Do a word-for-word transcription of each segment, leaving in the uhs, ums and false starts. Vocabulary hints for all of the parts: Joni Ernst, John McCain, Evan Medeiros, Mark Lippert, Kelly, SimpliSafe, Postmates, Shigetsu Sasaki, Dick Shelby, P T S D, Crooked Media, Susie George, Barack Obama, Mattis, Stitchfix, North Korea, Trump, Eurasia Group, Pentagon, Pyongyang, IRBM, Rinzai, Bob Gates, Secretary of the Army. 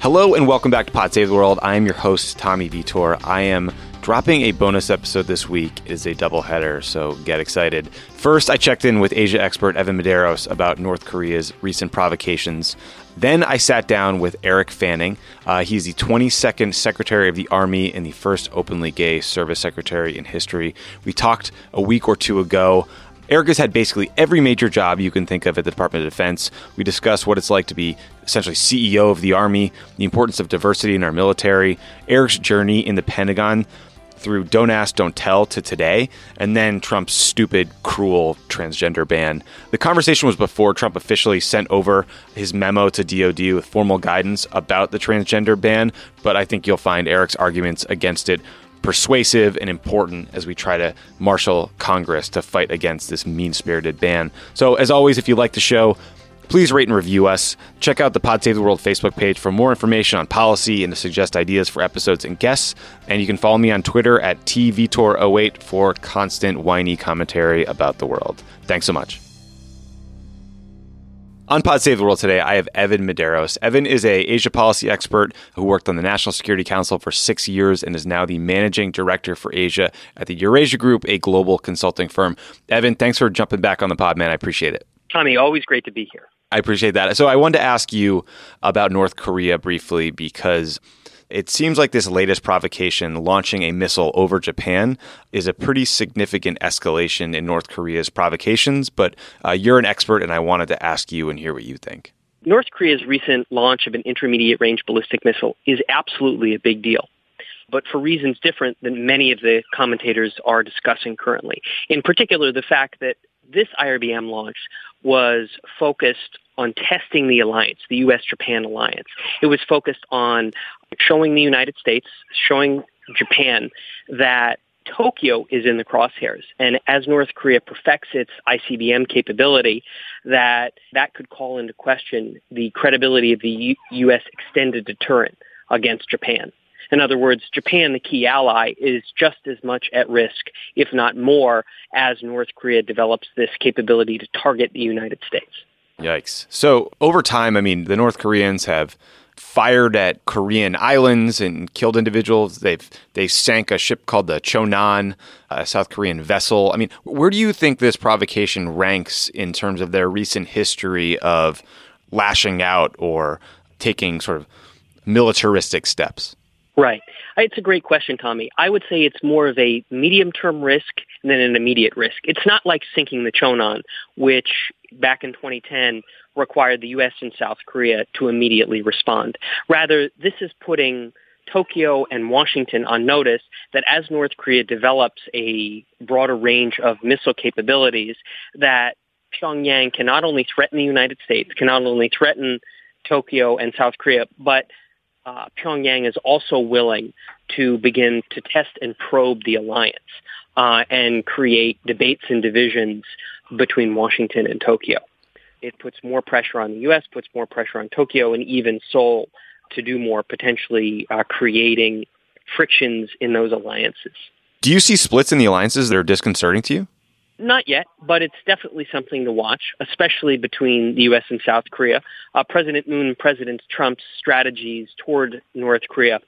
Hello and welcome back to Pod Save the World. I am your host, Tommy Vitor. I am dropping a bonus episode this week. It is a doubleheader, so get excited. First, I checked in with Asia expert Evan Medeiros about North Korea's recent provocations. Then I sat down with Eric Fanning. Uh, he's the twenty-second Secretary of the Army and the first openly gay service secretary in history. We talked a week or two ago. Eric has had basically every major job you can think of at the Department of Defense. We discuss what it's like to be essentially C E O of the Army, the importance of diversity in our military, Eric's journey in the Pentagon through Don't Ask, Don't Tell to today, and then Trump's stupid, cruel transgender ban. The conversation was before Trump officially sent over his memo to D O D with formal guidance about the transgender ban, but I think you'll find Eric's arguments against it persuasive and important as we try to marshal Congress to fight against this mean-spirited ban. So as always, if you like the show, please rate and review us. Check out the Pod Save the World Facebook page for more information on policy and to suggest ideas for episodes and guests. And you can follow me on Twitter at T Vitor oh eight for constant whiny commentary about the world. Thanks so much. On Pod Save the World today, I have Evan Medeiros. Evan is an Asia policy expert who worked on the National Security Council for six years and is now the managing director for Asia at the Eurasia Group, a global consulting firm. Evan, thanks for jumping back on the pod, man. I appreciate it. Tommy, always great to be here. I appreciate that. So I wanted to ask you about North Korea briefly because it seems like this latest provocation, launching a missile over Japan, is a pretty significant escalation in North Korea's provocations. But uh, you're an expert, and I wanted to ask you and hear what you think. North Korea's recent launch of an intermediate-range ballistic missile is absolutely a big deal, but for reasons different than many of the commentators are discussing currently. In particular, the fact that this I R B M launch was focused on testing the alliance, the U S Japan alliance. It was focused on showing the United States, showing Japan that Tokyo is in the crosshairs. And as North Korea perfects its I C B M capability, that that could call into question the credibility of the U- U.S. extended deterrent against Japan. In other words, Japan, the key ally, is just as much at risk, if not more, as North Korea develops this capability to target the United States. Yikes. So over time, I mean, the North Koreans have fired at Korean islands and killed individuals. They've they sank a ship called the Chonan, a South Korean vessel. I mean, where do you think this provocation ranks in terms of their recent history of lashing out or taking sort of militaristic steps? Right. It's a great question, Tommy. I would say it's more of a medium-term risk than an immediate risk. It's not like sinking the Chonan, which back in twenty ten required the U S and South Korea to immediately respond. Rather, this is putting Tokyo and Washington on notice that as North Korea develops a broader range of missile capabilities, that Pyongyang can not only threaten the United States, can not only threaten Tokyo and South Korea, but Uh, Pyongyang is also willing to begin to test and probe the alliance uh, and create debates and divisions between Washington and Tokyo. It puts more pressure on the U S, puts more pressure on Tokyo and even Seoul to do more, potentially uh, creating frictions in those alliances. Do you see splits in the alliances that are disconcerting to you? Not yet, but it's definitely something to watch, especially between the U S and South Korea. Uh, President Moon and President Trump's strategies toward North Korea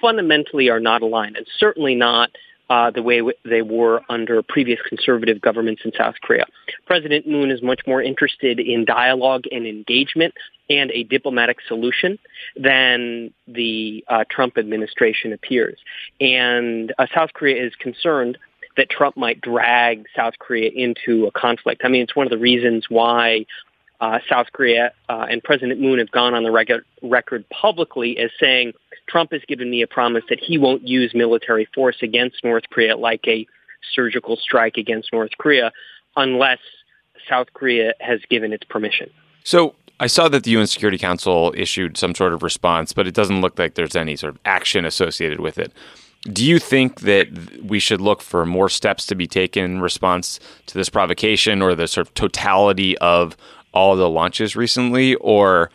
fundamentally are not aligned, and certainly not uh, the way w- they were under previous conservative governments in South Korea. President Moon is much more interested in dialogue and engagement and a diplomatic solution than the uh, Trump administration appears. And uh, South Korea is concerned that Trump might drag South Korea into a conflict. I mean, it's one of the reasons why uh, South Korea uh, and President Moon have gone on the reg- record publicly as saying, Trump has given me a promise that he won't use military force against North Korea like a surgical strike against North Korea unless South Korea has given its permission. So I saw that the U N Security Council issued some sort of response, but it doesn't look like there's any sort of action associated with it. Do you think that we should look for more steps to be taken in response to this provocation or the sort of totality of all the launches recently, or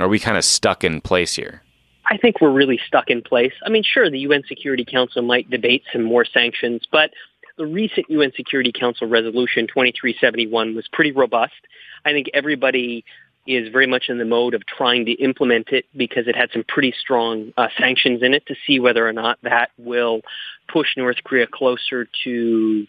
are we kind of stuck in place here? I think we're really stuck in place. I mean, sure, the U N Security Council might debate some more sanctions, but the recent U N Security Council resolution twenty-three seventy-one was pretty robust. I think everybody is very much in the mode of trying to implement it because it had some pretty strong uh, sanctions in it to see whether or not that will push North Korea closer to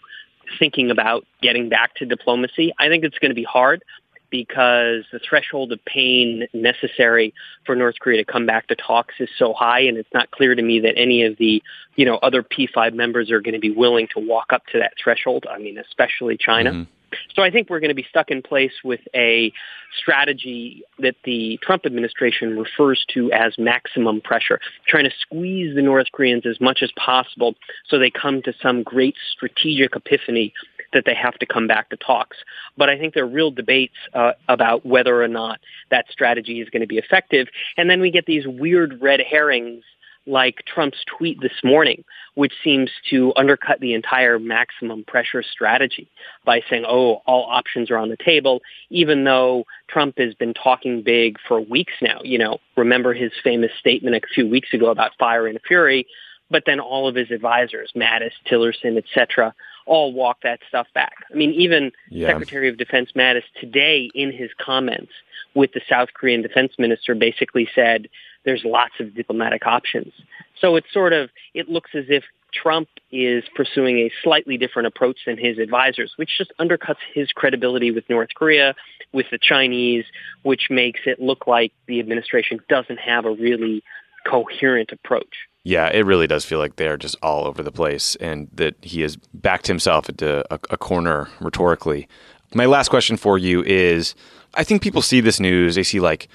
thinking about getting back to diplomacy. I think it's going to be hard because the threshold of pain necessary for North Korea to come back to talks is so high, and it's not clear to me that any of the, you know, other P five members are going to be willing to walk up to that threshold. I mean, especially China. Mm-hmm. So I think we're going to be stuck in place with a strategy that the Trump administration refers to as maximum pressure, trying to squeeze the North Koreans as much as possible so they come to some great strategic epiphany that they have to come back to talks. But I think there are real debates uh, about whether or not that strategy is going to be effective. And then we get these weird red herrings like Trump's tweet this morning, which seems to undercut the entire maximum pressure strategy by saying, oh, all options are on the table, even though Trump has been talking big for weeks now. You know, remember his famous statement a few weeks ago about fire and fury, but then all of his advisors, Mattis, Tillerson, et cetera, all walk that stuff back. I mean, even yeah. Secretary of Defense Mattis today in his comments with the South Korean defense minister basically said, there's lots of diplomatic options. So it's sort of, it looks as if Trump is pursuing a slightly different approach than his advisors, which just undercuts his credibility with North Korea, with the Chinese, which makes it look like the administration doesn't have a really coherent approach. Yeah, it really does feel like they're just all over the place and that he has backed himself into a, a corner rhetorically. My last question for you is, I think people see this news, they see like,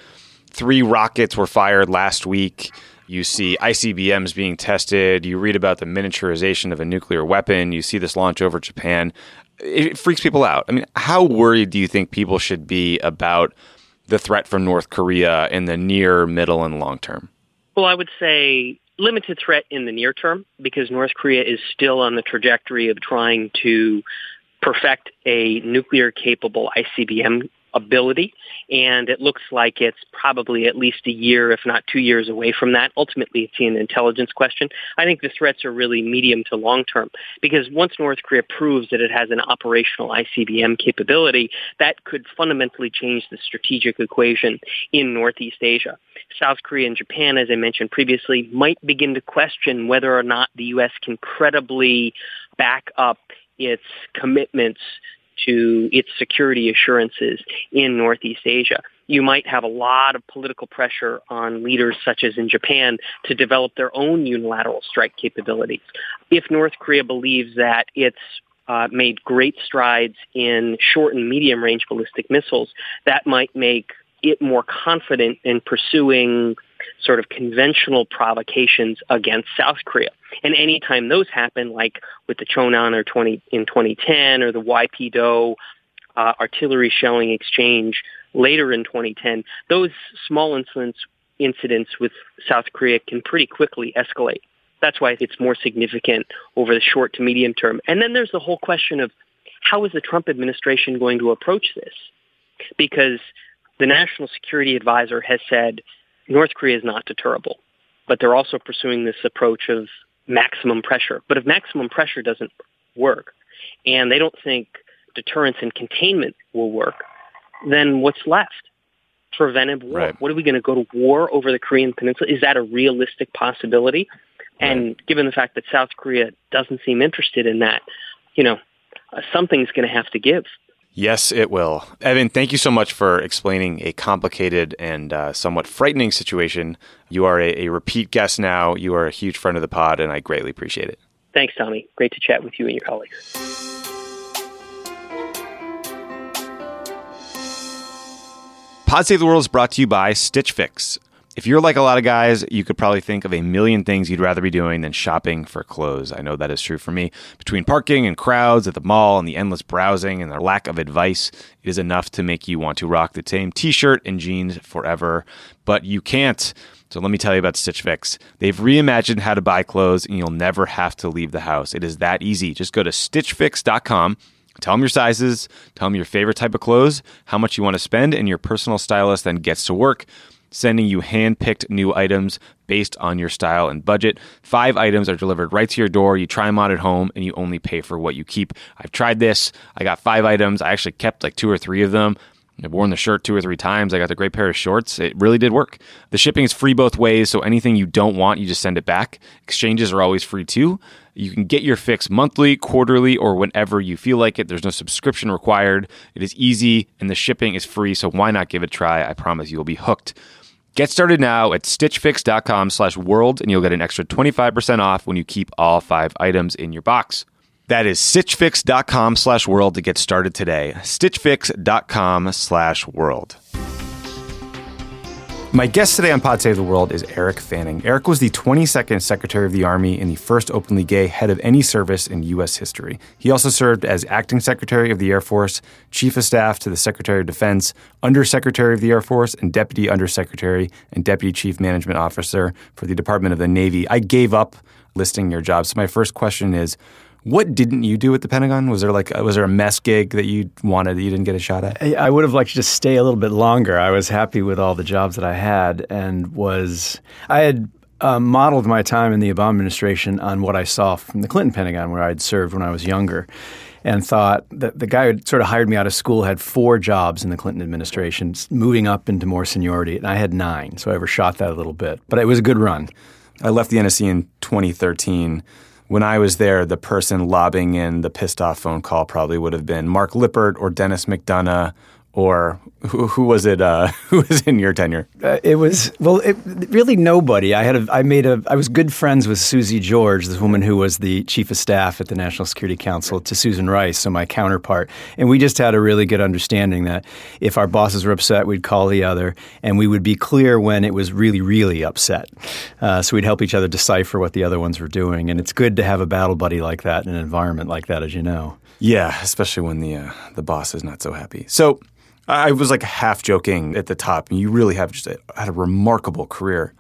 three rockets were fired last week. You see I C B Ms being tested. You read about the miniaturization of a nuclear weapon. You see this launch over Japan. It freaks people out. I mean, how worried do you think people should be about the threat from North Korea in the near, middle, and long term? Well, I would say limited threat in the near term because North Korea is still on the trajectory of trying to perfect a nuclear-capable I C B M ability, and it looks like it's probably at least a year, if not two years away from that. Ultimately, it's an intelligence question. I think the threats are really medium to long term, because once North Korea proves that it has an operational I C B M capability, that could fundamentally change the strategic equation in Northeast Asia. South Korea and Japan, as I mentioned previously, might begin to question whether or not the U S can credibly back up its commitments to its security assurances in Northeast Asia. You might have a lot of political pressure on leaders such as in Japan to develop their own unilateral strike capabilities. If North Korea believes that it's uh, made great strides in short and medium range ballistic missiles, that might make it more confident in pursuing sort of conventional provocations against South Korea. And anytime those happen, like with the Chonan or twenty in twenty ten or the Y P D O uh, artillery shelling exchange later in twenty ten, those small incidents incidents with South Korea can pretty quickly escalate. That's why it's more significant over the short to medium term. And then there's the whole question of how is the Trump administration going to approach this? Because the National Security Advisor has said North Korea is not deterrable, but they're also pursuing this approach of maximum pressure. But if maximum pressure doesn't work, and they don't think deterrence and containment will work, then what's left? Preventive war. Right. What are we going to go to war over the Korean Peninsula? Is that a realistic possibility? Right. And given the fact that South Korea doesn't seem interested in that, you know, uh, something's going to have to give. Yes, it will. Evan, thank you so much for explaining a complicated and uh, somewhat frightening situation. You are a, a repeat guest now. You are a huge friend of the pod, and I greatly appreciate it. Thanks, Tommy. Great to chat with you and your colleagues. Pod Save the World is brought to you by Stitchfix. If you're like a lot of guys, you could probably think of a million things you'd rather be doing than shopping for clothes. I know that is true for me. Between parking and crowds at the mall and the endless browsing and their lack of advice, it is enough to make you want to rock the same t-shirt and jeans forever, but you can't. So let me tell you about Stitch Fix. They've reimagined how to buy clothes and you'll never have to leave the house. It is that easy. Just go to stitch fix dot com. Tell them your sizes, tell them your favorite type of clothes, how much you want to spend, and your personal stylist then gets to work, sending you hand-picked new items based on your style and budget. Five items are delivered right to your door. You try them on at home, and you only pay for what you keep. I've tried this. I got five items. I actually kept like two or three of them. I've worn the shirt two or three times. I got the great pair of shorts. It really did work. The shipping is free both ways, so anything you don't want, you just send it back. Exchanges are always free too. You can get your fix monthly, quarterly, or whenever you feel like it. There's no subscription required. It is easy, and the shipping is free, so why not give it a try? I promise you will be hooked. Get started now at stitchfix.com slash world, and you'll get an extra twenty-five percent off when you keep all five items in your box. That is stitchfix.com slash world to get started today. Stitchfix.com slash world. My guest today on Pod Save the World is Eric Fanning. Eric was the twenty-second Secretary of the Army and the first openly gay head of any service in U S history. He also served as Acting Secretary of the Air Force, Chief of Staff to the Secretary of Defense, Undersecretary of the Air Force, and Deputy Undersecretary and Deputy Chief Management Officer for the Department of the Navy. I gave up listing your jobs. So my first question is, what didn't you do at the Pentagon? Was there like was there a mess gig that you wanted that you didn't get a shot at? I would have liked to just stay a little bit longer. I was happy with all the jobs that I had, and was I had uh, modeled my time in the Obama administration on what I saw from the Clinton Pentagon, where I'd served when I was younger, and thought that the guy who sort of hired me out of school had four jobs in the Clinton administration, moving up into more seniority, and I had nine, so I overshot that a little bit. But it was a good run. I left the N S C in twenty thirteen. When I was there, the person lobbing in the pissed-off phone call probably would have been Mark Lippert or Dennis McDonough or who, who was it? Uh, who was in your tenure? Uh, it was well, it, really nobody. I had a, I made a, I was good friends with Susie George, this woman who was the chief of staff at the National Security Council to Susan Rice, so my counterpart, and we just had a really good understanding that if our bosses were upset, we'd call the other, and we would be clear when it was really, really upset. Uh, so we'd help each other decipher what the other ones were doing, and it's good to have a battle buddy like that in an environment like that, as you know. Yeah, especially when the uh, the boss is not so happy. So I was like half joking at the top. You really have just had a remarkable career.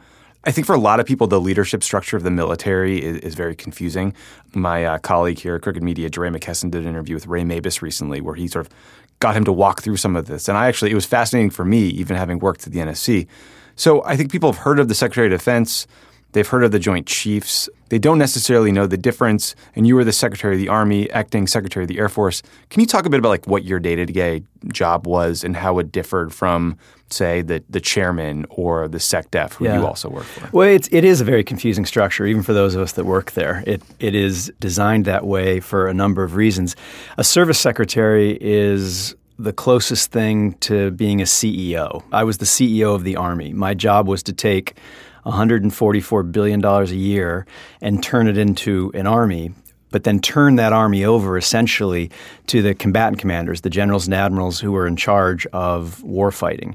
I think for a lot of people, the leadership structure of the military is, is very confusing. My uh, colleague here at Crooked Media, Jerry McKesson, did an interview with Ray Mabus recently where he sort of got him to walk through some of this. And I actually, it was fascinating for me, even having worked at the N S C. So I think people have heard of the Secretary of Defense. They've heard of the Joint Chiefs. They don't necessarily know the difference. And you were the Secretary of the Army, Acting Secretary of the Air Force. Can you talk a bit about like what your day-to-day job was and how it differed from, say, the, the chairman or the SecDef, who yeah. you also work for? Well, it's, it is a very confusing structure, even for those of us that work there. It It is designed that way for a number of reasons. A service secretary is the closest thing to being a C E O. I was the C E O of the Army. My job was to take one hundred forty-four billion dollars a year and turn it into an army, but then turn that army over essentially to the combatant commanders, the generals and admirals who are in charge of war fighting.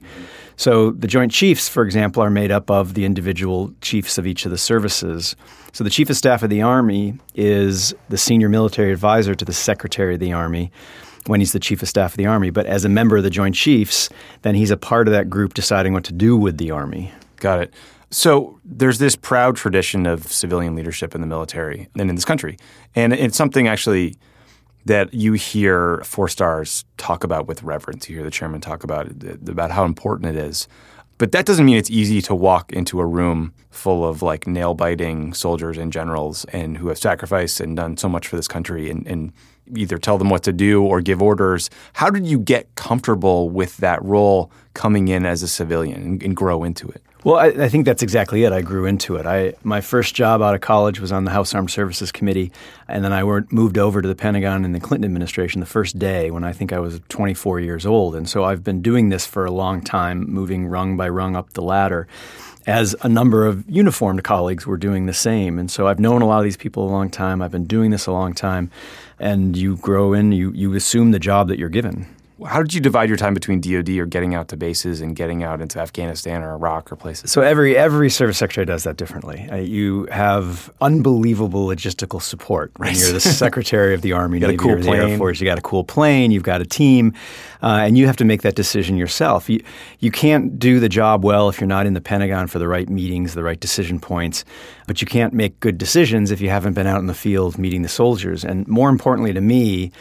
So the Joint Chiefs, for example, are made up of the individual chiefs of each of the services. So the Chief of Staff of the Army is the senior military advisor to the Secretary of the Army when he's the Chief of Staff of the Army. But as a member of the Joint Chiefs, then he's a part of that group deciding what to do with the army. Got it. So there's this proud tradition of civilian leadership in the military and in this country. And it's something actually that you hear four stars talk about with reverence. You hear the chairman talk about it, about how important it is. But that doesn't mean it's easy to walk into a room full of like nail-biting soldiers and generals and who have sacrificed and done so much for this country and, and either tell them what to do or give orders. How did you get comfortable with that role coming in as a civilian and, and grow into it? Well, I, I think that's exactly it. I grew into it. I my first job out of college was on the House Armed Services Committee, and then I were, moved over to the Pentagon in the Clinton administration the first day when I think I was twenty-four years old. And so I've been doing this for a long time, moving rung by rung up the ladder, as a number of uniformed colleagues were doing the same. And so I've known a lot of these people a long time. I've been doing this a long time. And you grow in, you you assume the job that you're given. How did you divide your time between D O D or getting out to bases and getting out into Afghanistan or Iraq or places? So every every service secretary does that differently. Uh, you have unbelievable logistical support when right. you're the Secretary of the Army, Navy, cool or the Air Force. You got a cool plane. You've got a team, uh, and you have to make that decision yourself. You you can't do the job well if you're not in the Pentagon for the right meetings, the right decision points. But you can't make good decisions if you haven't been out in the field meeting the soldiers. And more importantly to me,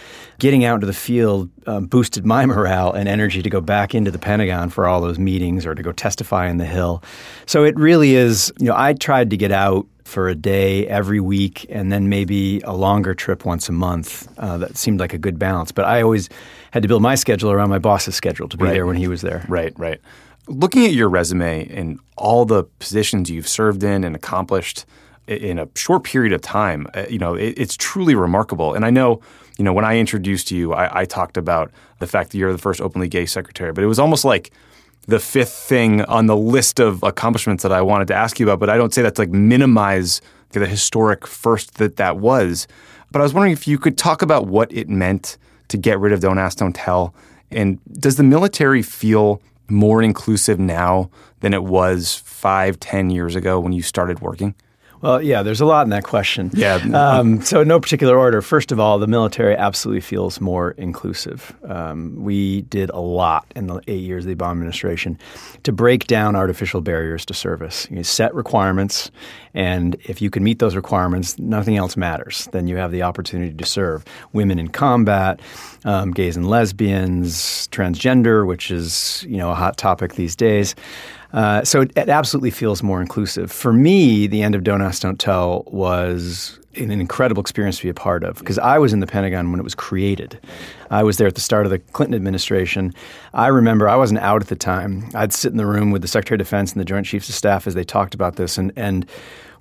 getting out into the field uh, boosted my morale and energy to go back into the Pentagon for all those meetings or to go testify on the Hill. So it really is, you know, I tried to get out for a day every week, and then maybe a longer trip once a month. Uh, that seemed like a good balance. But I always had to build my schedule around my boss's schedule to be right there when he was there. Right, right. Looking at your resume and all the positions you've served in and accomplished in a short period of time, you know, it, it's truly remarkable. And I know, you know, when I introduced you, I, I talked about the fact that you're the first openly gay secretary, but it was almost like the fifth thing on the list of accomplishments that I wanted to ask you about, but I don't say that to like minimize the historic first that that was. But I was wondering if you could talk about what it meant to get rid of Don't Ask, Don't Tell. And does the military feel more inclusive now than it was five, ten years ago when you started working? Well, yeah, there's a lot in that question. Yeah. Um, so in no particular order, first of all, the military absolutely feels more inclusive. Um, we did a lot in the eight years of the Obama administration to break down artificial barriers to service. You set requirements, and if you can meet those requirements, nothing else matters. Then you have the opportunity to serve women in combat, um, gays and lesbians, transgender, which is, you know, a hot topic these days. Uh, so it, it absolutely feels more inclusive. For me, the end of Don't Ask, Don't Tell was an incredible experience to be a part of, because I was in the Pentagon when it was created. I was there at the start of the Clinton administration. I remember I wasn't out at the time. I'd sit in the room with the Secretary of Defense and the Joint Chiefs of Staff as they talked about this, and, and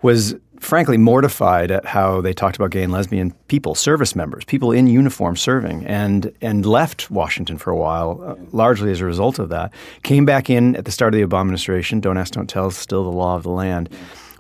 was frankly mortified at how they talked about gay and lesbian people, service members, people in uniform serving, and and left Washington for a while, uh, largely as a result of that. Came back in at the start of the Obama administration. Don't Ask, Don't Tell is still the law of the land.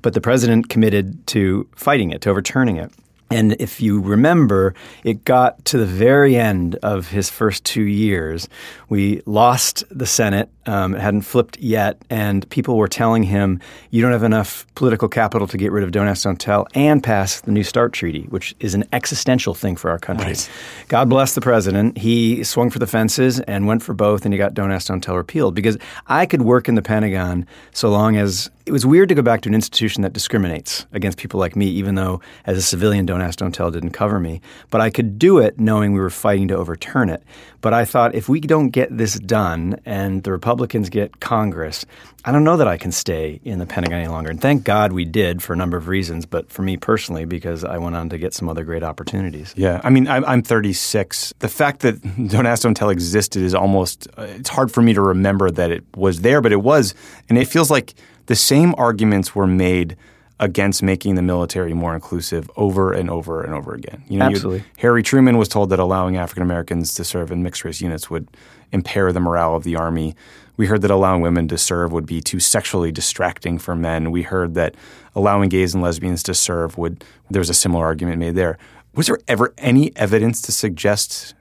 But the president committed to fighting it, to overturning it. And if you remember, it got to the very end of his first two years. We lost the Senate. Um, it hadn't flipped yet. And people were telling him, you don't have enough political capital to get rid of Don't Ask, Don't Tell and pass the New START Treaty, which is an existential thing for our country. Right. God bless the president. He swung for the fences and went for both, and he got Don't Ask, Don't Tell repealed. Because I could work in the Pentagon so long as – it was weird to go back to an institution that discriminates against people like me, even though as a civilian Don't Ask, Don't Tell didn't cover me. But I could do it knowing we were fighting to overturn it. But I thought, if we don't get this done and the Republicans get Congress, I don't know that I can stay in the Pentagon any longer. And thank God we did, for a number of reasons, but for me personally, because I went on to get some other great opportunities. Yeah. I mean, I'm thirty-six. The fact that Don't Ask, Don't Tell existed is almost – it's hard for me to remember that it was there, but it was. And it feels like the same arguments were made against making the military more inclusive over and over and over again. You know, absolutely. Harry Truman was told that allowing African Americans to serve in mixed-race units would impair the morale of the Army. We heard that allowing women to serve would be too sexually distracting for men. We heard that allowing gays and lesbians to serve would – there was a similar argument made there. Was there ever any evidence to suggest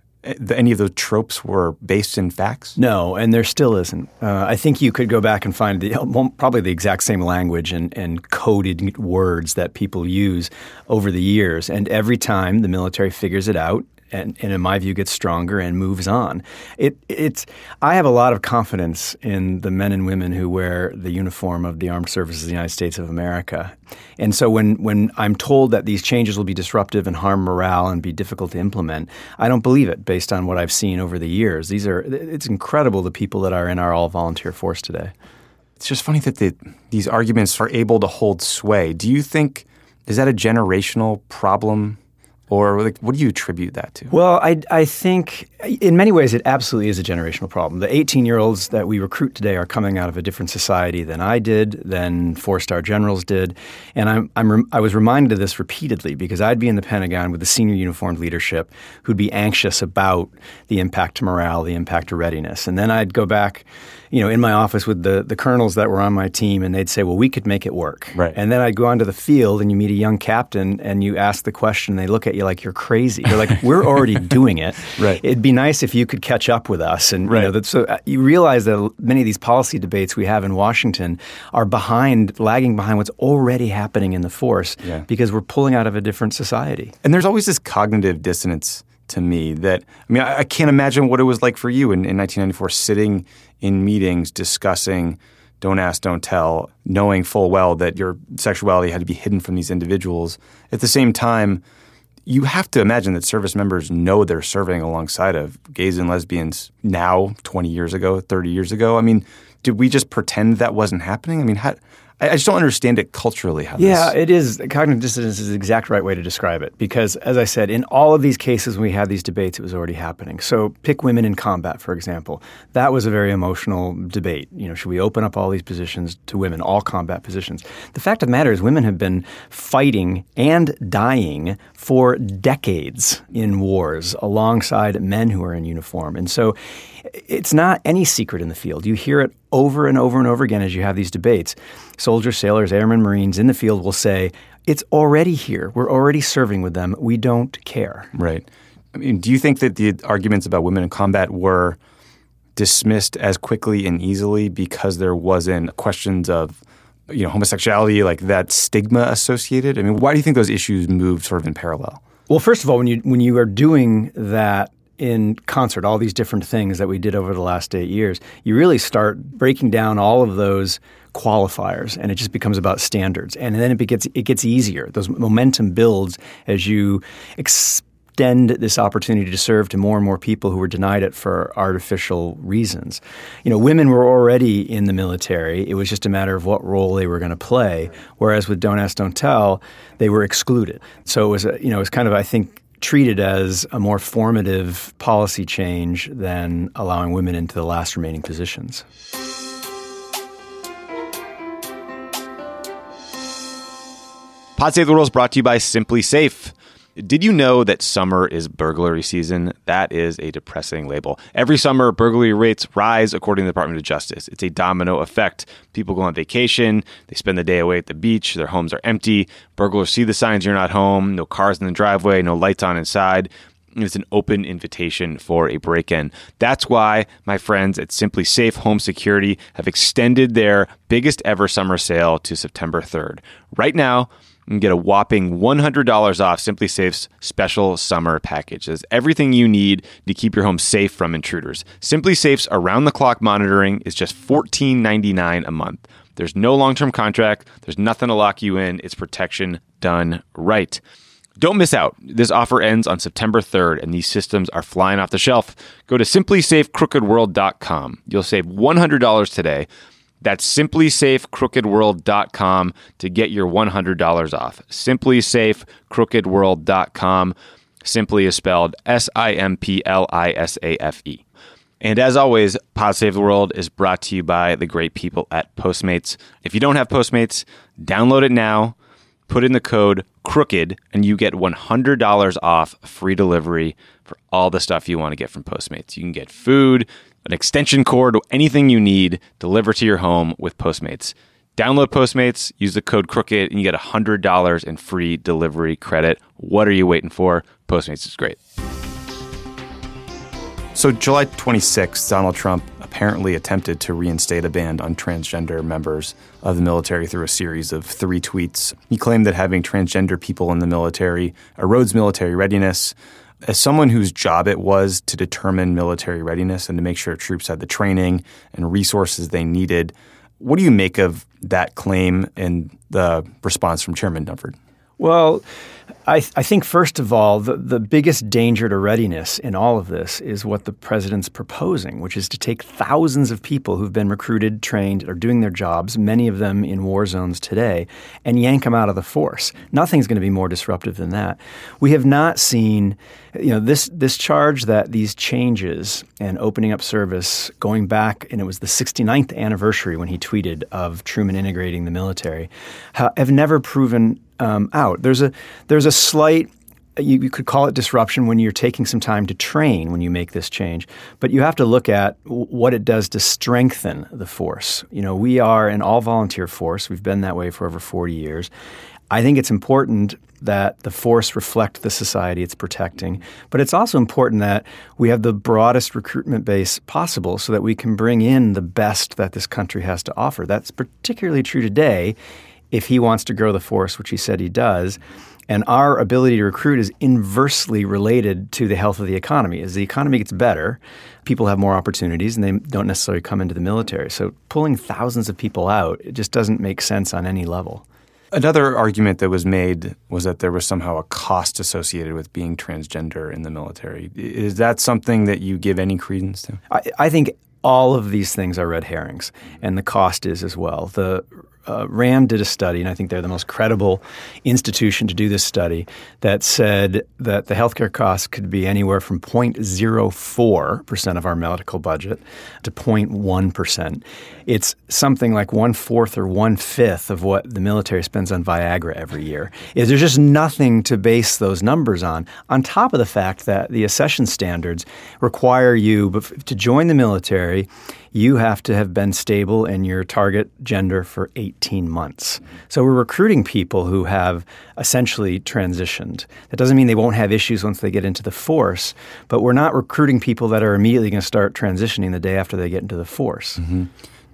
any of those tropes were based in facts? No, and there still isn't. Uh, I think you could go back and find the, probably the exact same language and, and coded words that people use over the years. And every time the military figures it out, and, and in my view, gets stronger and moves on. It, it's. I have a lot of confidence in the men and women who wear the uniform of the Armed Services of the United States of America. And so when, when I'm told that these changes will be disruptive and harm morale and be difficult to implement, I don't believe it based on what I've seen over the years. These are. It's incredible the people that are in our all-volunteer force today. It's just funny that the, these arguments are able to hold sway. Do you think – is that a generational problem? Or like, what do you attribute that to? Well, I, I think in many ways it absolutely is a generational problem. The eighteen-year-olds that we recruit today are coming out of a different society than I did, than four-star generals did. And I'm, I'm, I was reminded of this repeatedly because I'd be in the Pentagon with the senior uniformed leadership who'd be anxious about the impact to morale, the impact to readiness. And then I'd go back, you know, in my office with the, the colonels that were on my team, and they'd say, well, we could make it work. Right. And then I'd go onto the field and you meet a young captain and you ask the question, and they look at you like you're crazy. You're like, we're already doing it. Right. It'd be nice if you could catch up with us. And right. you know, that, so you realize that many of these policy debates we have in Washington are behind, lagging behind what's already happening in the force yeah. because we're pulling out of a different society. And there's always this cognitive dissonance to me that, I mean, I, I can't imagine what it was like for you in, in nineteen ninety-four sitting in meetings discussing Don't Ask, Don't Tell, knowing full well that your sexuality had to be hidden from these individuals. At the same time, you have to imagine that service members know they're serving alongside of gays and lesbians now, twenty years ago, thirty years ago. I mean, did we just pretend that wasn't happening? I mean, how, I, I just don't understand it culturally. How yeah, this... it is. Cognitive dissonance is the exact right way to describe it because, as I said, in all of these cases when we had these debates, it was already happening. So pick women in combat, for example. That was a very emotional debate. You know, should we open up all these positions to women, all combat positions? The fact of the matter is women have been fighting and dying for decades in wars alongside men who are in uniform. And so it's not any secret in the field. You hear it over and over and over again as you have these debates. Soldiers, sailors, airmen, Marines in the field will say, it's already here. We're already serving with them. We don't care. Right. I mean, do you think that the arguments about women in combat were dismissed as quickly and easily because there wasn't questions of, you know, homosexuality, like that stigma associated? I mean, why do you think those issues moved sort of in parallel? Well, first of all, when you when you are doing that in concert, all these different things that we did over the last eight years, you really start breaking down all of those qualifiers, and it just becomes about standards. And then it gets it gets easier. Those momentum builds as you extend this opportunity to serve to more and more people who were denied it for artificial reasons. You know, women were already in the military. It was just a matter of what role they were going to play. Whereas with Don't Ask, Don't Tell, they were excluded. So it was, a, you know, it was kind of, I think, treated as a more formative policy change than allowing women into the last remaining positions. Pod Save the World is brought to you by SimpliSafe. Did you know that summer is burglary season? That is a depressing label. Every summer, burglary rates rise according to the Department of Justice. It's a domino effect. People go on vacation. They spend the day away at the beach. Their homes are empty. Burglars see the signs you're not home. No cars in the driveway. No lights on inside. It's an open invitation for a break-in. That's why my friends at SimpliSafe Home Security have extended their biggest ever summer sale to September third. Right now, and get a whopping one hundred dollars off SimpliSafe's special summer package. It's everything you need to keep your home safe from intruders. SimpliSafe's around-the-clock monitoring is just fourteen ninety-nine a month. There's no long-term contract. There's nothing to lock you in. It's protection done right. Don't miss out. This offer ends on September third, and these systems are flying off the shelf. Go to simply safe crooked world dot com. You'll save one hundred dollars today. That's simply safe crooked world dot com to get your one hundred dollars off. simply safe crooked world dot com. Simply is spelled S I M P L I S A F E. And as always, Pod Save the World is brought to you by the great people at Postmates. If you don't have Postmates, download it now, put in the code CROOKED, and you get one hundred dollars off free delivery for all the stuff you want to get from Postmates. You can get food, an extension cord, anything you need, delivered to your home with Postmates. Download Postmates, use the code CROOKED, and you get one hundred dollars in free delivery credit. What are you waiting for? Postmates is great. So July twenty-sixth, Donald Trump apparently attempted to reinstate a ban on transgender members of the military through a series of three tweets. He claimed that having transgender people in the military erodes military readiness. As someone whose job it was to determine military readiness and to make sure troops had the training and resources they needed, what do you make of that claim and the response from Chairman Dunford? Well, I, th- I think, first of all, the, the biggest danger to readiness in all of this is what the president's proposing, which is to take thousands of people who've been recruited, trained, or doing their jobs, many of them in war zones today, and yank them out of the force. Nothing's going to be more disruptive than that. We have not seen, you know, this this charge that these changes and opening up service going back, and it was the sixty-ninth anniversary when he tweeted of Truman integrating the military, have never proven Um, out. There's a there's a slight, you, you could call it disruption when you're taking some time to train when you make this change, but you have to look at what it does to strengthen the force. You know, we are an all-volunteer force. We've been that way for over forty years. I think it's important that the force reflect the society it's protecting, but it's also important that we have the broadest recruitment base possible so that we can bring in the best that this country has to offer. That's particularly true today if he wants to grow the force, which he said he does. And our ability to recruit is inversely related to the health of the economy. As the economy gets better, people have more opportunities and they don't necessarily come into the military. So pulling thousands of people out, it just doesn't make sense on any level. Another argument that was made was that there was somehow a cost associated with being transgender in the military. Is that something that you give any credence to? I, I think All of these things are red herrings, and the cost is as well. The uh, RAND did a study, and I think they're the most credible institution to do this study, that said that the healthcare costs could be anywhere from zero point zero four percent of our medical budget to zero point one percent. It's something like one-fourth or one-fifth of what the military spends on Viagra every year. There's just nothing to base those numbers on, on top of the fact that the accession standards require you to join the military. You have to have been stable in your target gender for eighteen months. So we're recruiting people who have essentially transitioned. That doesn't mean they won't have issues once they get into the force, but we're not recruiting people that are immediately going to start transitioning the day after they get into the force. Mm-hmm.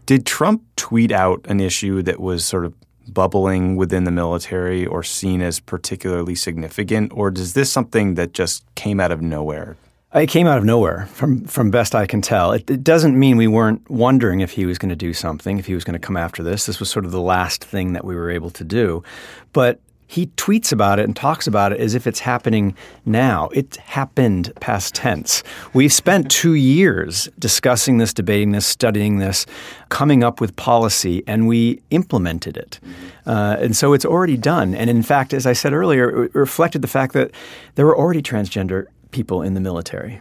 Did Trump tweet out an issue that was sort of bubbling within the military or seen as particularly significant, or is this something that just came out of nowhere? It came out of nowhere, from from best I can tell. It, it doesn't mean we weren't wondering if he was going to do something, if he was going to come after this. This was sort of the last thing that we were able to do. But he tweets about it and talks about it as if it's happening now. It happened past tense. We've spent two years discussing this, debating this, studying this, coming up with policy, and we implemented it. Uh, and so it's already done. And in fact, as I said earlier, it reflected the fact that there were already transgender people in the military.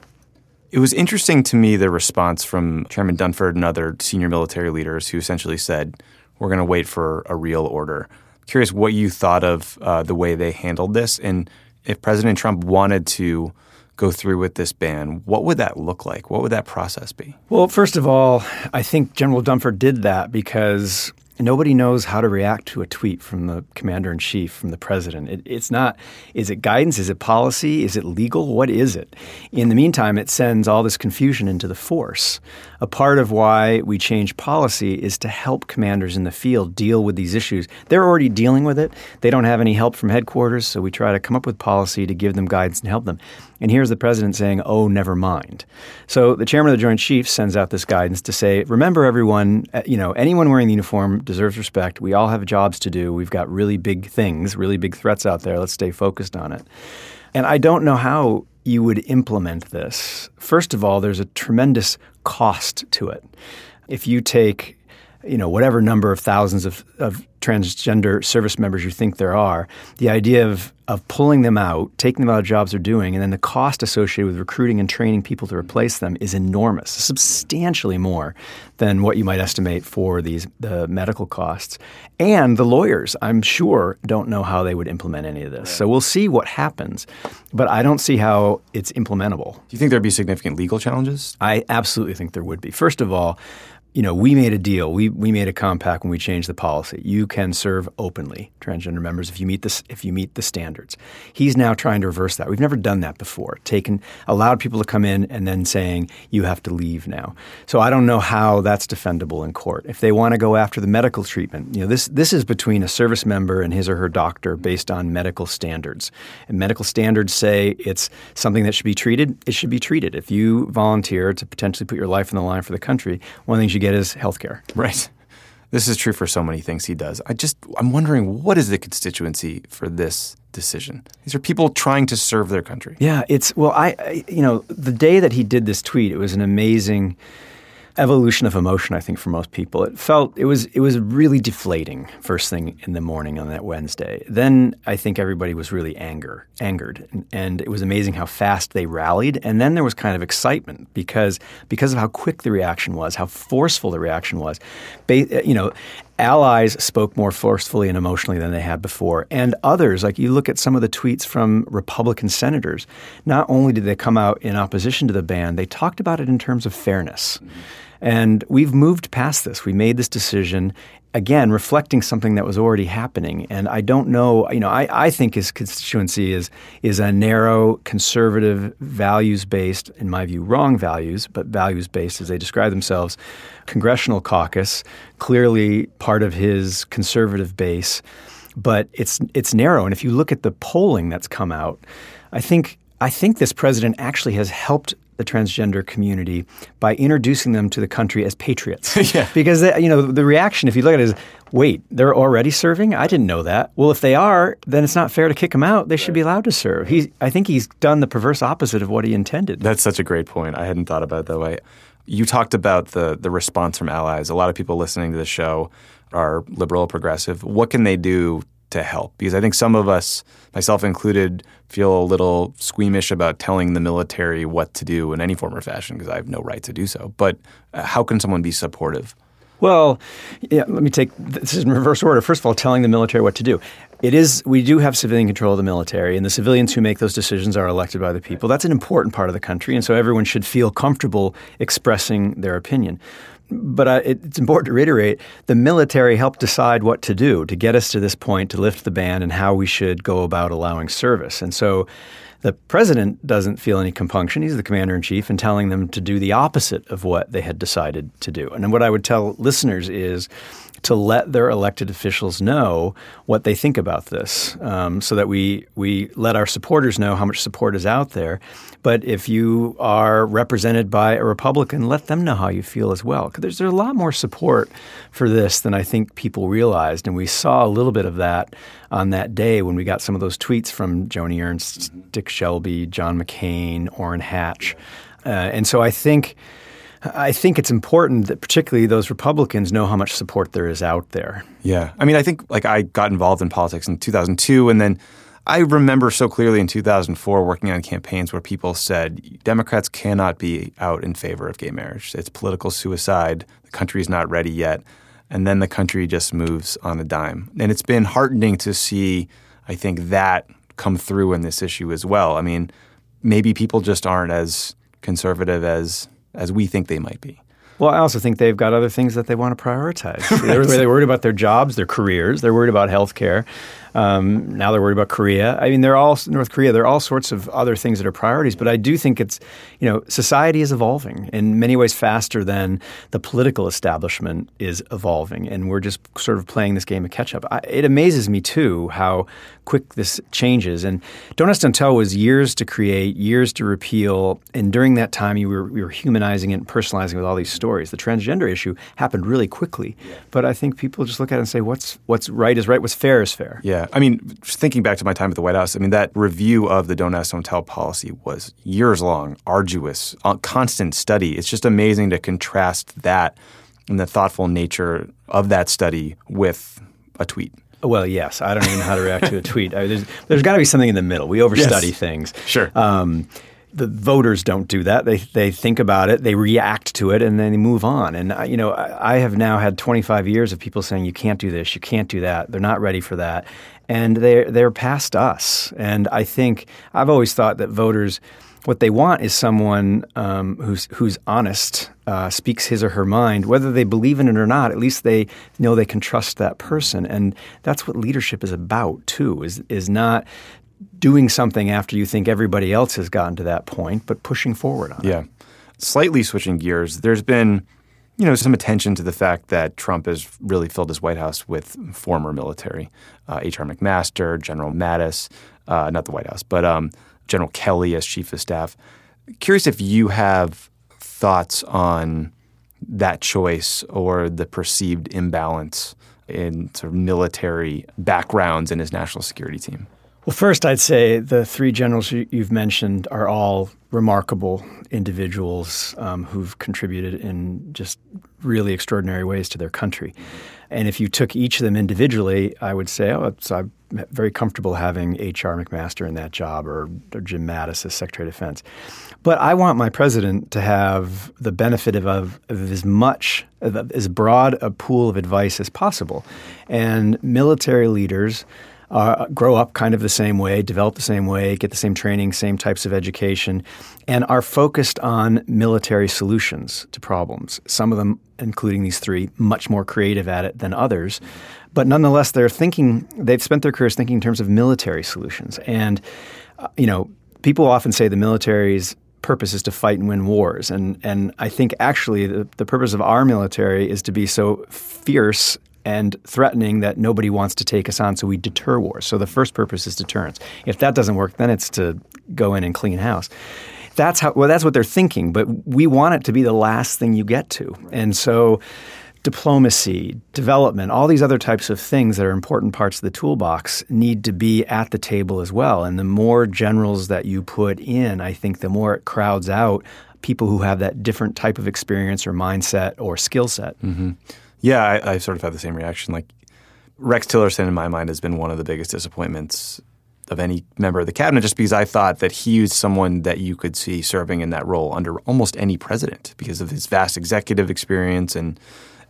It was interesting to me, the response from Chairman Dunford and other senior military leaders who essentially said, we're going to wait for a real order. I'm curious what you thought of uh, the way they handled this. And if President Trump wanted to go through with this ban, what would that look like? What would that process be? Well, first of all, I think General Dunford did that because nobody knows how to react to a tweet from the commander-in-chief, from the president. It, it's not – is it guidance? Is it policy? Is it legal? What is it? In the meantime, it sends all this confusion into the force. A part of why we change policy is to help commanders in the field deal with these issues. They're already dealing with it. They don't have any help from headquarters, so we try to come up with policy to give them guidance and help them. And here's the president saying, oh, never mind. So the chairman of the Joint Chiefs sends out this guidance to say, remember everyone, you know, anyone wearing the uniform deserves respect. We all have jobs to do. We've got really big things, really big threats out there. Let's stay focused on it. And I don't know how you would implement this. First of all, there's a tremendous cost to it. If you take you know, whatever number of thousands of, of transgender service members you think there are, the idea of, of pulling them out, taking them out of jobs they're doing, and then the cost associated with recruiting and training people to replace them is enormous, substantially more than what you might estimate for these the medical costs. And the lawyers, I'm sure, don't know how they would implement any of this. So we'll see what happens. But I don't see how it's implementable. Do you think there'd be significant legal challenges? I absolutely think there would be. First of all, You know, we made a deal. We we made a compact when we changed the policy. You can serve openly, transgender members, if you meet this if you meet the standards. He's now trying to reverse that. We've never done that before. Taken allowed people to come in and then saying you have to leave now. So I don't know how that's defendable in court. If they want to go after the medical treatment, you know, this this is between a service member and his or her doctor based on medical standards. And medical standards say it's something that should be treated. It should be treated. If you volunteer to potentially put your life on the line for the country, one of the things you get is healthcare. Right. This is true for so many things he does. I just, I'm wondering, what is the constituency for this decision? These are people trying to serve their country. Yeah, it's, well, I, I you know, the day that he did this tweet, it was an amazing evolution of emotion, I think, for most people. It felt, it was, it was really deflating first thing in the morning on that Wednesday. Then I think everybody was really anger, angered. And, and it was amazing how fast they rallied. And then there was kind of excitement because, because of how quick the reaction was, how forceful the reaction was. Ba- you know, allies spoke more forcefully and emotionally than they had before. And others, like you look at some of the tweets from Republican senators, not only did they come out in opposition to the ban, they talked about it in terms of fairness. Mm-hmm. And we've moved past this. We made this decision, again, reflecting something that was already happening. And I don't know, you know, I, I think his constituency is is a narrow, conservative, values-based, in my view, wrong values, but values-based as they describe themselves, congressional caucus, clearly part of his conservative base. But it's it's narrow. And if you look at the polling that's come out, I think I think this president actually has helped the transgender community by introducing them to the country as patriots. Yeah. Because, they, you know, the reaction, if you look at it, is, wait, they're already serving? I didn't know that. Well, if they are, then it's not fair to kick them out. They should be allowed to serve. He's, I think he's done the perverse opposite of what he intended. That's such a great point. I hadn't thought about it that way. You talked about the the response from allies. A lot of people listening to the show are liberal or progressive. What can they do to help? Because I think some of us, myself included, feel a little squeamish about telling the military what to do in any form or fashion because I have no right to do so. But how can someone be supportive? Well, yeah, let me take this in reverse order. First of all, telling the military what to do. It is, we do have civilian control of the military, and the civilians who make those decisions are elected by the people. That's an important part of the country, and so everyone should feel comfortable expressing their opinion. But uh, it, it's important to reiterate, the military helped decide what to do to get us to this point, to lift the ban, and how we should go about allowing service. And so the president doesn't feel any compunction. He's the commander-in-chief and telling them to do the opposite of what they had decided to do. And what I would tell listeners is to let their elected officials know what they think about this, um, so that we we let our supporters know how much support is out there. But if you are represented by a Republican, let them know how you feel as well. Because there's, there's a lot more support for this than I think people realized. And we saw a little bit of that on that day when we got some of those tweets from Joni Ernst, Dick Shelby, John McCain, Orrin Hatch. Uh, and so I think... I think it's important that particularly those Republicans know how much support there is out there. Yeah. I mean, I think like I got involved in politics in two thousand two, and then I remember so clearly in two thousand four working on campaigns where people said Democrats cannot be out in favor of gay marriage. It's political suicide. The country's not ready yet. And then the country just moves on a dime. And it's been heartening to see, I think, that come through in this issue as well. I mean, maybe people just aren't as conservative as... as we think they might be. Well, I also think they've got other things that they want to prioritize. Right. they're, they're worried about their jobs, their careers. They're worried about health care. Um, now they're worried about Korea. I mean, they're all North Korea. There are all sorts of other things that are priorities. But I do think it's, you know, society is evolving in many ways faster than the political establishment is evolving. And we're just sort of playing this game of catch up. I, it amazes me, too, how quick this changes. And Don't Ask, Don't Tell was years to create, years to repeal. And during that time, you were, we were humanizing it and personalizing it with all these stories. The transgender issue happened really quickly. Yeah. But I think people just look at it and say, what's what's right is right, what's fair is fair. Yeah. I mean, thinking back to my time at the White House, I mean, that review of the Don't Ask, Don't Tell policy was years long, arduous, constant study. It's just amazing to contrast that and the thoughtful nature of that study with a tweet. Well, yes. I don't even know how to react to a tweet. I mean, there's there's got to be something in the middle. We overstudy yes. things. Sure. Um The voters don't do that. They they think about it, they react to it, and then they move on. And I, you know, I, I have now had twenty-five years of people saying you can't do this, you can't do that. They're not ready for that, and they they're past us. And I think I've always thought that voters, what they want is someone um, who's who's honest, uh, speaks his or her mind, whether they believe in it or not. At least they know they can trust that person, and that's what leadership is about too. Is is not. doing something after you think everybody else has gotten to that point, but pushing forward on yeah. it. Yeah. Slightly switching gears, there's been, you know, some attention to the fact that Trump has really filled his White House with former military. Uh, H R McMaster, General Mattis, uh, not the White House, but um, General Kelly as Chief of Staff. Curious if you have thoughts on that choice or the perceived imbalance in sort of military backgrounds in his national security team. Well, first, I'd say the three generals you've mentioned are all remarkable individuals um, who've contributed in just really extraordinary ways to their country. And if you took each of them individually, I would say, oh, so I'm very comfortable having H R. McMaster in that job or, or Jim Mattis as Secretary of Defense. But I want my president to have the benefit of, of as much, of as broad a pool of advice as possible. And military leaders Uh, grow up kind of the same way, develop the same way, get the same training, same types of education, and are focused on military solutions to problems. Some of them, including these three, much more creative at it than others. But nonetheless, they're thinking, they've spent their careers thinking in terms of military solutions. And, uh, you know, people often say the military's purpose is to fight and win wars. And, and I think actually the, the purpose of our military is to be so fierce and threatening that nobody wants to take us on, so we deter wars. So the first purpose is deterrence. If that doesn't work, then it's to go in and clean house. That's how. Well, that's what they're thinking, but we want it to be the last thing you get to. And so diplomacy, development, all these other types of things that are important parts of the toolbox need to be at the table as well. And the more generals that you put in, I think the more it crowds out people who have that different type of experience or mindset or skill set. Mm-hmm. Yeah, I, I sort of have the same reaction. Like Rex Tillerson, in my mind, has been one of the biggest disappointments of any member of the cabinet, just because I thought that he was someone that you could see serving in that role under almost any president because of his vast executive experience and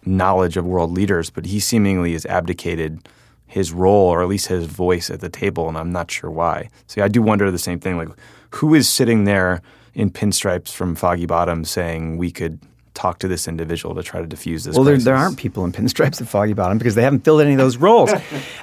knowledge of world leaders. But he seemingly has abdicated his role, or at least his voice at the table, and I'm not sure why. So yeah, I do wonder the same thing. Like, who is sitting there in pinstripes from Foggy Bottom saying we could talk to this individual to try to defuse this Well, there, there aren't people in pinstripes at Foggy Bottom because they haven't filled any of those roles.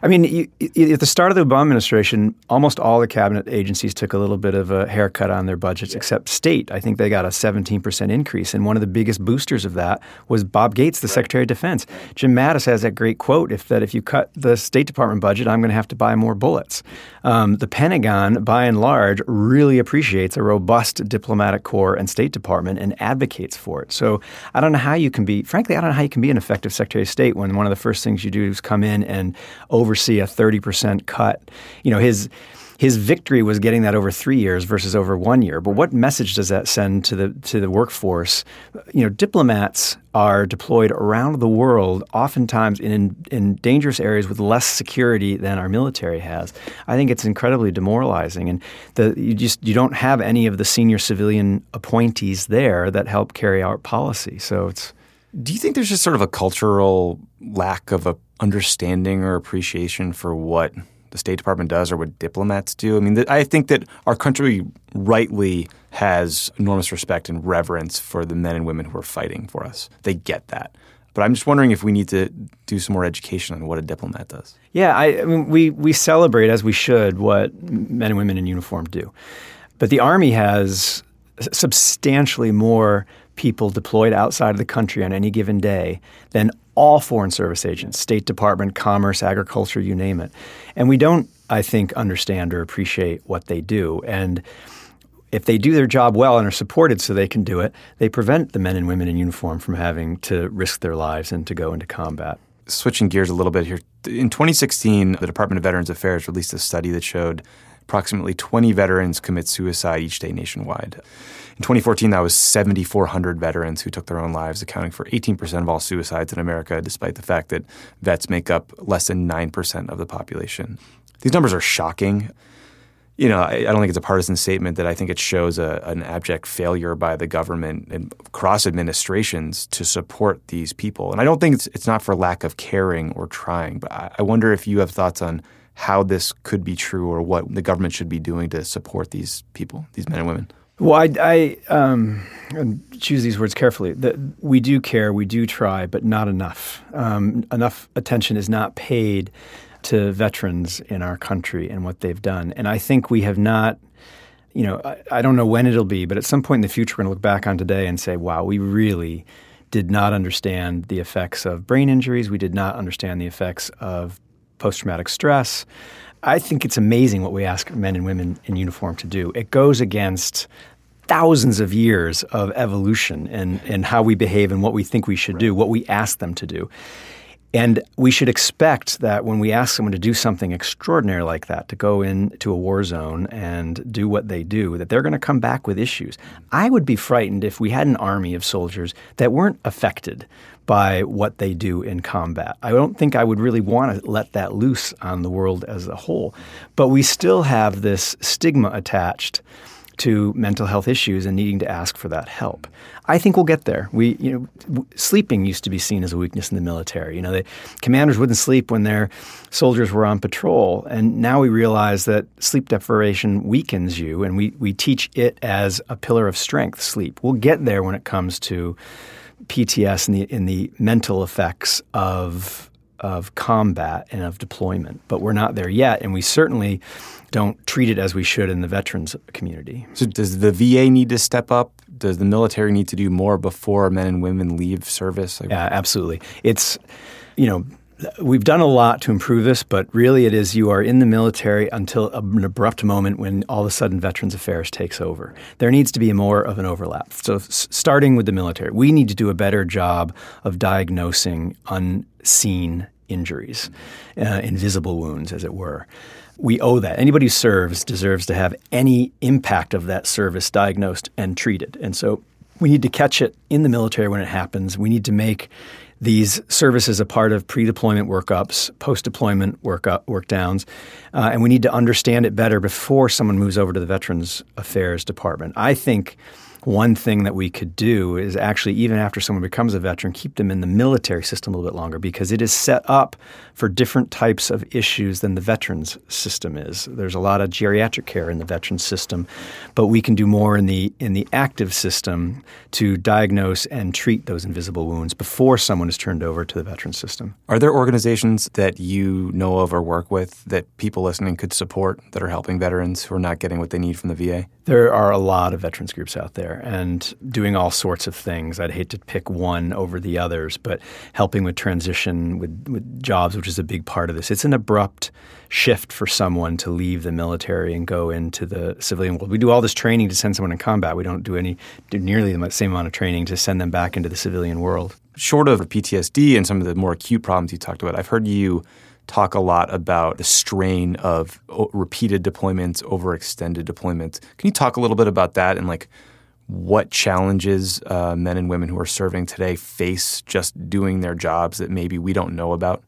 I mean, you, you, at the start of the Obama administration, almost all the cabinet agencies took a little bit of a haircut on their budgets, yeah. except state. I think they got a seventeen percent increase, and one of the biggest boosters of that was Bob Gates, the right. Secretary of Defense. Jim Mattis has that great quote, if that if you cut the State Department budget, I'm going to have to buy more bullets. Um, the Pentagon, by and large, really appreciates a robust diplomatic corps and State Department and advocates for it. So I don't know how you can be – frankly, I don't know how you can be an effective Secretary of State when one of the first things you do is come in and oversee a thirty percent cut. You know, his his victory was getting that over three years versus over one year. But what message does that send to the to the workforce? You know, diplomats are deployed around the world, oftentimes in in dangerous areas with less security than our military has. I think it's incredibly demoralizing, and the you just you don't have any of the senior civilian appointees there that help carry out policy. So it's. Do you think there's just sort of a cultural lack of a understanding or appreciation for what the State Department does or what diplomats do? I mean, th- I think that our country rightly has enormous respect and reverence for the men and women who are fighting for us. They get that. But I'm just wondering if we need to do some more education on what a diplomat does. Yeah, I, I mean, we, we celebrate, as we should, what men and women in uniform do. But the Army has substantially more people deployed outside of the country on any given day than all foreign service agents, State Department, Commerce, Agriculture, you name it. And we don't, I think, understand or appreciate what they do. And if they do their job well and are supported so they can do it, they prevent the men and women in uniform from having to risk their lives and to go into combat. Switching gears a little bit here. In twenty sixteen, the Department of Veterans Affairs released a study that showed approximately twenty veterans commit suicide each day nationwide. In twenty fourteen, that was seven thousand four hundred veterans who took their own lives, accounting for eighteen percent of all suicides in America, despite the fact that vets make up less than nine percent of the population. These numbers are shocking. You know, I, I don't think it's a partisan statement that I think it shows a, an abject failure by the government and across administrations to support these people. And I don't think it's, it's not for lack of caring or trying, but I, I wonder if you have thoughts on how this could be true or what the government should be doing to support these people, these men and women. Well, I, I um, choose these words carefully. The, we do care, we do try, but not enough. Um, enough attention is not paid to veterans in our country and what they've done. And I think we have not, you know, I, I don't know when it'll be, but at some point in the future, we're going to look back on today and say, wow, we really did not understand the effects of brain injuries. We did not understand the effects of post-traumatic stress. I think it's amazing what we ask men and women in uniform to do. It goes against thousands of years of evolution and, and how we behave and what we think we should right. do, what we ask them to do. And we should expect that when we ask someone to do something extraordinary like that, to go into a war zone and do what they do, that they're going to come back with issues. I would be frightened if we had an army of soldiers that weren't affected by what they do in combat. I don't think I would really want to let that loose on the world as a whole. But we still have this stigma attached to mental health issues and needing to ask for that help. I think we'll get there. We, you know, w- sleeping used to be seen as a weakness in the military. You know, the commanders wouldn't sleep when their soldiers were on patrol, and now we realize that sleep deprivation weakens you, and we we teach it as a pillar of strength. Sleep. We'll get there when it comes to P T S and the in the mental effects of of combat and of deployment, but we're not there yet, and we certainly don't treat it as we should in the veterans community. So does the V A need to step up? Does the military need to do more before men and women leave service? Like, yeah, absolutely. It's, you know, we've done a lot to improve this, but really it is you are in the military until an abrupt moment when all of a sudden Veterans Affairs takes over. There needs to be more of an overlap. So s- starting with the military, we need to do a better job of diagnosing unseen injuries, uh, invisible wounds, as it were. We owe that. Anybody who serves deserves to have any impact of that service diagnosed and treated. And so we need to catch it in the military when it happens. We need to make these services a part of pre-deployment workups, post-deployment workup, workdowns, uh, and we need to understand it better before someone moves over to the Veterans Affairs Department. I think one thing that we could do is actually, even after someone becomes a veteran, keep them in the military system a little bit longer, because it is set up for different types of issues than the veterans system is. There's a lot of geriatric care in the veterans system, but we can do more in the in the active system to diagnose and treat those invisible wounds before someone is turned over to the veterans system. Are there organizations that you know of or work with that people listening could support that are helping veterans who are not getting what they need from the V A? There are a lot of veterans groups out there and doing all sorts of things. I'd hate to pick one over the others, but helping with transition, with, with jobs, which is a big part of this. It's an abrupt shift for someone to leave the military and go into the civilian world. We do all this training to send someone in combat. We don't do any do nearly the same amount of training to send them back into the civilian world. Short of P T S D and some of the more acute problems you talked about, I've heard you talk a lot about the strain of repeated deployments over extended deployments. Can you talk a little bit about that and like what challenges uh, men and women who are serving today face just doing their jobs that maybe we don't know about?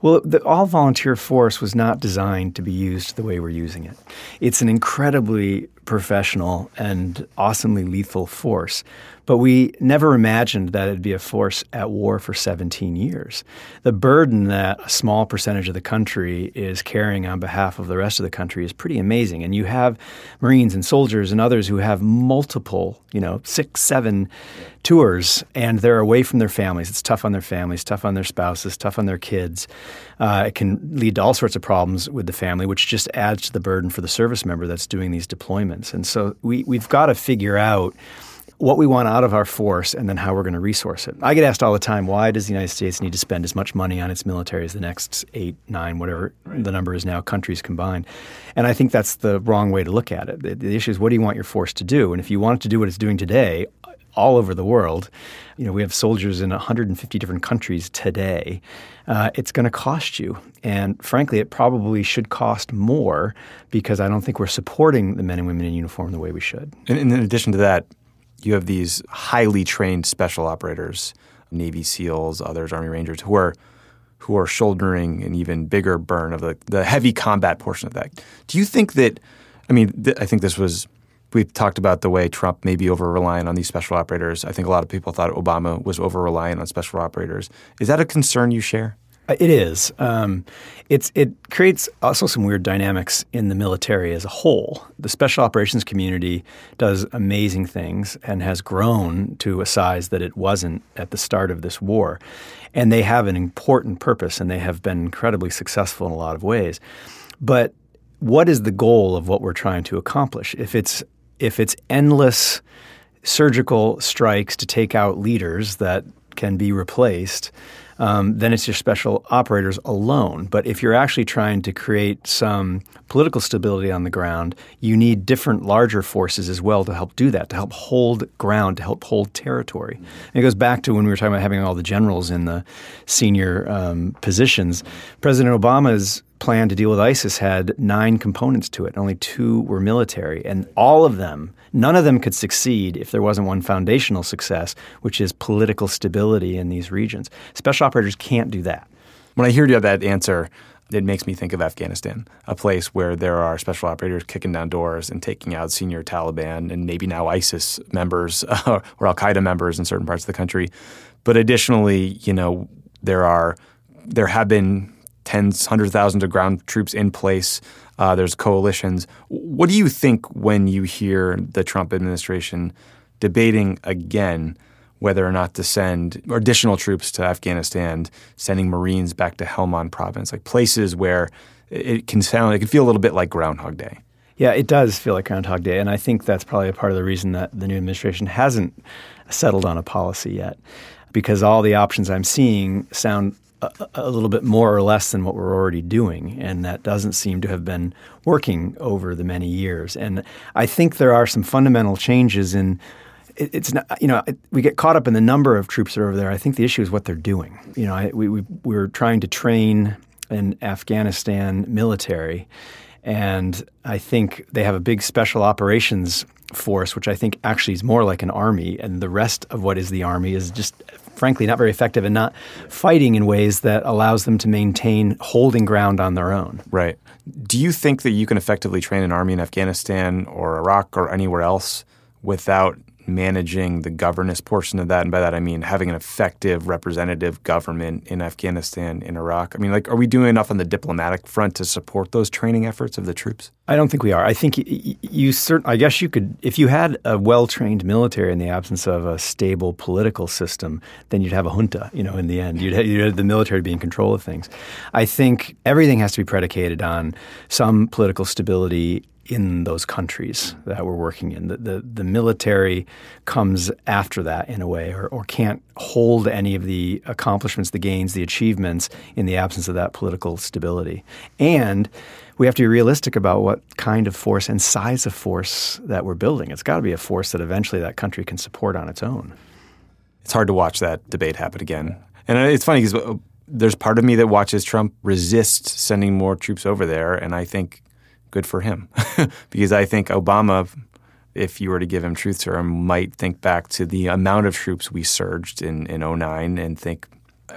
Well, the all-volunteer force was not designed to be used the way we're using it. It's an incredibly professional and awesomely lethal force, but we never imagined that it'd be a force at war for seventeen years. The burden that a small percentage of the country is carrying on behalf of the rest of the country is pretty amazing. And you have Marines and soldiers and others who have multiple, you know, six, seven tours, and they're away from their families. It's tough on their families, tough on their spouses, tough on their kids. Uh, it can lead to all sorts of problems with the family, which just adds to the burden for the service member that's doing these deployments. And so we, we've got to figure out what we want out of our force and then how we're going to resource it. I get asked all the time, why does the United States need to spend as much money on its military as the next eight, nine, whatever right. the number is now, countries combined? And I think that's the wrong way to look at it. The, the issue is, what do you want your force to do? And if you want it to do what it's doing today all over the world, you know, we have soldiers in one hundred fifty different countries today. Uh, it's going to cost you. And frankly, it probably should cost more, because I don't think we're supporting the men and women in uniform the way we should. And in addition to that, you have these highly trained special operators, Navy SEALs, others, Army Rangers, who are who are shouldering an even bigger burn of the, the heavy combat portion of that. Do you think that – I mean, th- I think this was – we've talked about the way Trump may be over-reliant on these special operators. I think a lot of people thought Obama was over-reliant on special operators. Is that a concern you share? It is. Um, it's it creates also some weird dynamics in the military as a whole. The special operations community does amazing things and has grown to a size that it wasn't at the start of this war. And they have an important purpose, and they have been incredibly successful in a lot of ways. But what is the goal of what we're trying to accomplish? If it's if it's endless surgical strikes to take out leaders that can be replaced, Um, then it's your special operators alone. But if you're actually trying to create some political stability on the ground, you need different larger forces as well to help do that, to help hold ground, to help hold territory. And it goes back to when we were talking about having all the generals in the senior um, positions. President Obama's plan to deal with ISIS had nine components to it. Only two were military. And all of them, none of them could succeed if there wasn't one foundational success, which is political stability in these regions. Special operators can't do that. When I hear that answer, it makes me think of Afghanistan, a place where there are special operators kicking down doors and taking out senior Taliban and maybe now ISIS members or al-Qaeda members in certain parts of the country. But additionally, you know, there are there have been tens, hundreds of thousands of ground troops in place. Uh, there's coalitions. What do you think when you hear the Trump administration debating again whether or not to send additional troops to Afghanistan, sending Marines back to Helmand province, like places where it can sound, it can feel a little bit like Groundhog Day? Yeah, it does feel like Groundhog Day, and I think that's probably a part of the reason that the new administration hasn't settled on a policy yet, because all the options I'm seeing sound A, a little bit more or less than what we're already doing, and that doesn't seem to have been working over the many years. And I think there are some fundamental changes in it, it's not you know it, we get caught up in the number of troops that are over there. I think the issue is what they're doing. You know, I, we, we we're trying to train an Afghanistan military. And I think they have a big special operations force, which I think actually is more like an army. And the rest of what is the army is just, frankly, not very effective and not fighting in ways that allows them to maintain holding ground on their own. Right. Do you think that you can effectively train an army in Afghanistan or Iraq or anywhere else without managing the governance portion of that? And by that, I mean having an effective representative government in Afghanistan, in Iraq. I mean, like, are we doing enough on the diplomatic front to support those training efforts of the troops? I don't think we are. I think you, you cert- I guess you could, if you had a well-trained military in the absence of a stable political system, then you'd have a junta, you know, in the end. You'd have, you'd have the military be in control of things. I think everything has to be predicated on some political stability in those countries that we're working in. The, the, the military comes after that in a way, or, or can't hold any of the accomplishments, the gains, the achievements in the absence of that political stability. And we have to be realistic about what kind of force and size of force that we're building. It's got to be a force that eventually that country can support on its own. It's hard to watch that debate happen again. And it's funny because there's part of me that watches Trump resist sending more troops over there, and I think good for him. Because I think Obama, if you were to give him truth serum, might think back to the amount of troops we surged in, in oh nine and think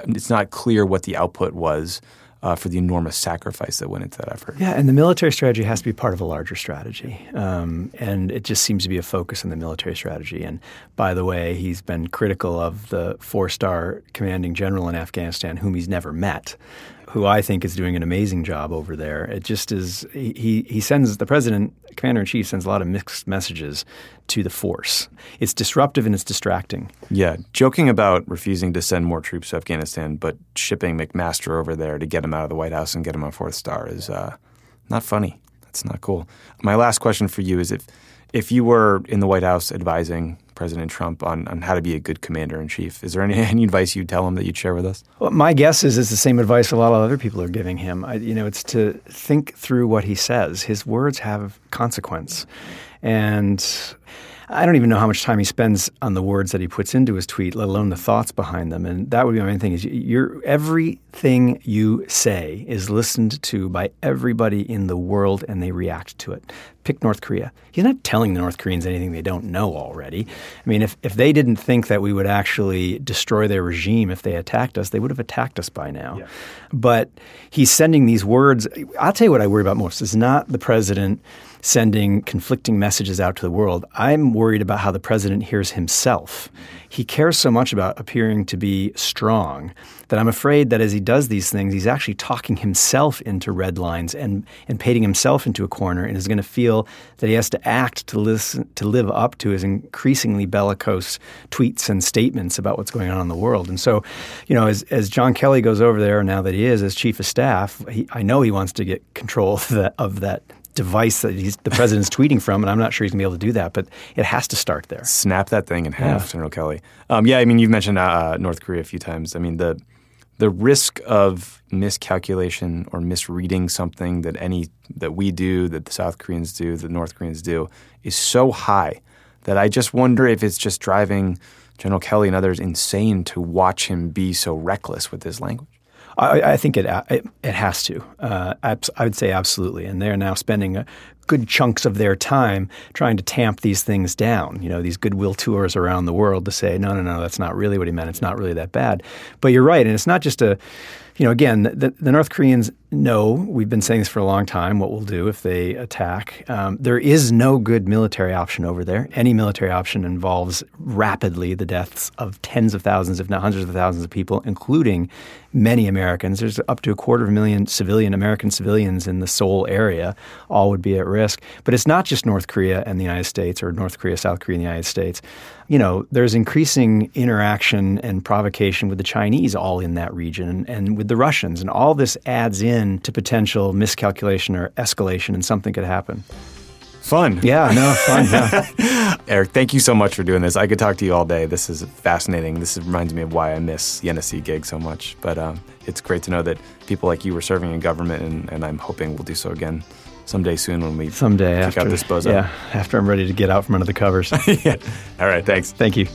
it's not clear what the output was uh, for the enormous sacrifice that went into that effort. Yeah, and the military strategy has to be part of a larger strategy. Um, and it just seems to be a focus in the military strategy. And by the way, he's been critical of the four-star commanding general in Afghanistan, whom he's never met, who I think is doing an amazing job over there. It just is – he he sends – the president, commander-in-chief, sends a lot of mixed messages to the force. It's disruptive and it's distracting. Yeah. Joking about refusing to send more troops to Afghanistan but shipping McMaster over there to get him out of the White House and get him on Fourth Star is uh, not funny. That's not cool. My last question for you is if if you were in the White House advising – President Trump on, on how to be a good commander-in-chief. Is there any, any advice you'd tell him that you'd share with us? Well, my guess is it's the same advice a lot of other people are giving him. I, you know, it's to think through what he says. His words have consequence. And I don't even know how much time he spends on the words that he puts into his tweet, let alone the thoughts behind them. And that would be my main thing is you're, everything you say is listened to by everybody in the world and they react to it. Pick North Korea. He's not telling the North Koreans anything they don't know already. I mean, if, if they didn't think that we would actually destroy their regime if they attacked us, they would have attacked us by now. Yeah. But he's sending these words. I'll tell you what I worry about most. It's not the president sending conflicting messages out to the world. I'm worried about how the president hears himself. He cares so much about appearing to be strong that I'm afraid that as he does these things, he's actually talking himself into red lines and, and painting himself into a corner and is going to feel that he has to act to listen, to live up to his increasingly bellicose tweets and statements about what's going on in the world. And so, you know, as, as John Kelly goes over there now that he is as chief of staff, he, I know he wants to get control of that, of that device that he's, the president's tweeting from, and I'm not sure he's going to be able to do that, but it has to start there. Snap that thing in half, yeah. General Kelly. Um, yeah, I mean, you've mentioned uh, North Korea a few times. I mean, the the risk of miscalculation or misreading something that any that we do, that the South Koreans do, that North Koreans do, is so high that I just wonder if it's just driving General Kelly and others insane to watch him be so reckless with his language. I, I think it, it it has to. Uh, I would say absolutely. And they're now spending a good chunks of their time trying to tamp these things down, you know, these goodwill tours around the world to say, no, no, no, that's not really what he meant. It's not really that bad. But you're right. And it's not just a, you know, again, the, the North Koreans know, we've been saying this for a long time, what we'll do if they attack. Um, there is no good military option over there. Any military option involves rapidly the deaths of tens of thousands, if not hundreds of thousands of people, including many Americans. There's up to a quarter of a million civilian American civilians in the Seoul area. All would be at risk. But it's not just North Korea and the United States or North Korea, South Korea and the United States. You know, there's increasing interaction and provocation with the Chinese all in that region and, and with the Russians. And all this adds in to potential miscalculation or escalation and something could happen. Fun. Yeah, no, fun. Yeah. Eric, thank you so much for doing this. I could talk to you all day. This is fascinating. This reminds me of why I miss the N S C gig so much. But um, it's great to know that people like you were serving in government, and, and I'm hoping we'll do so again someday soon when we someday kick after, out this bozo. Yeah, after I'm ready to get out from under the covers. Yeah. All right, thanks. Thank you.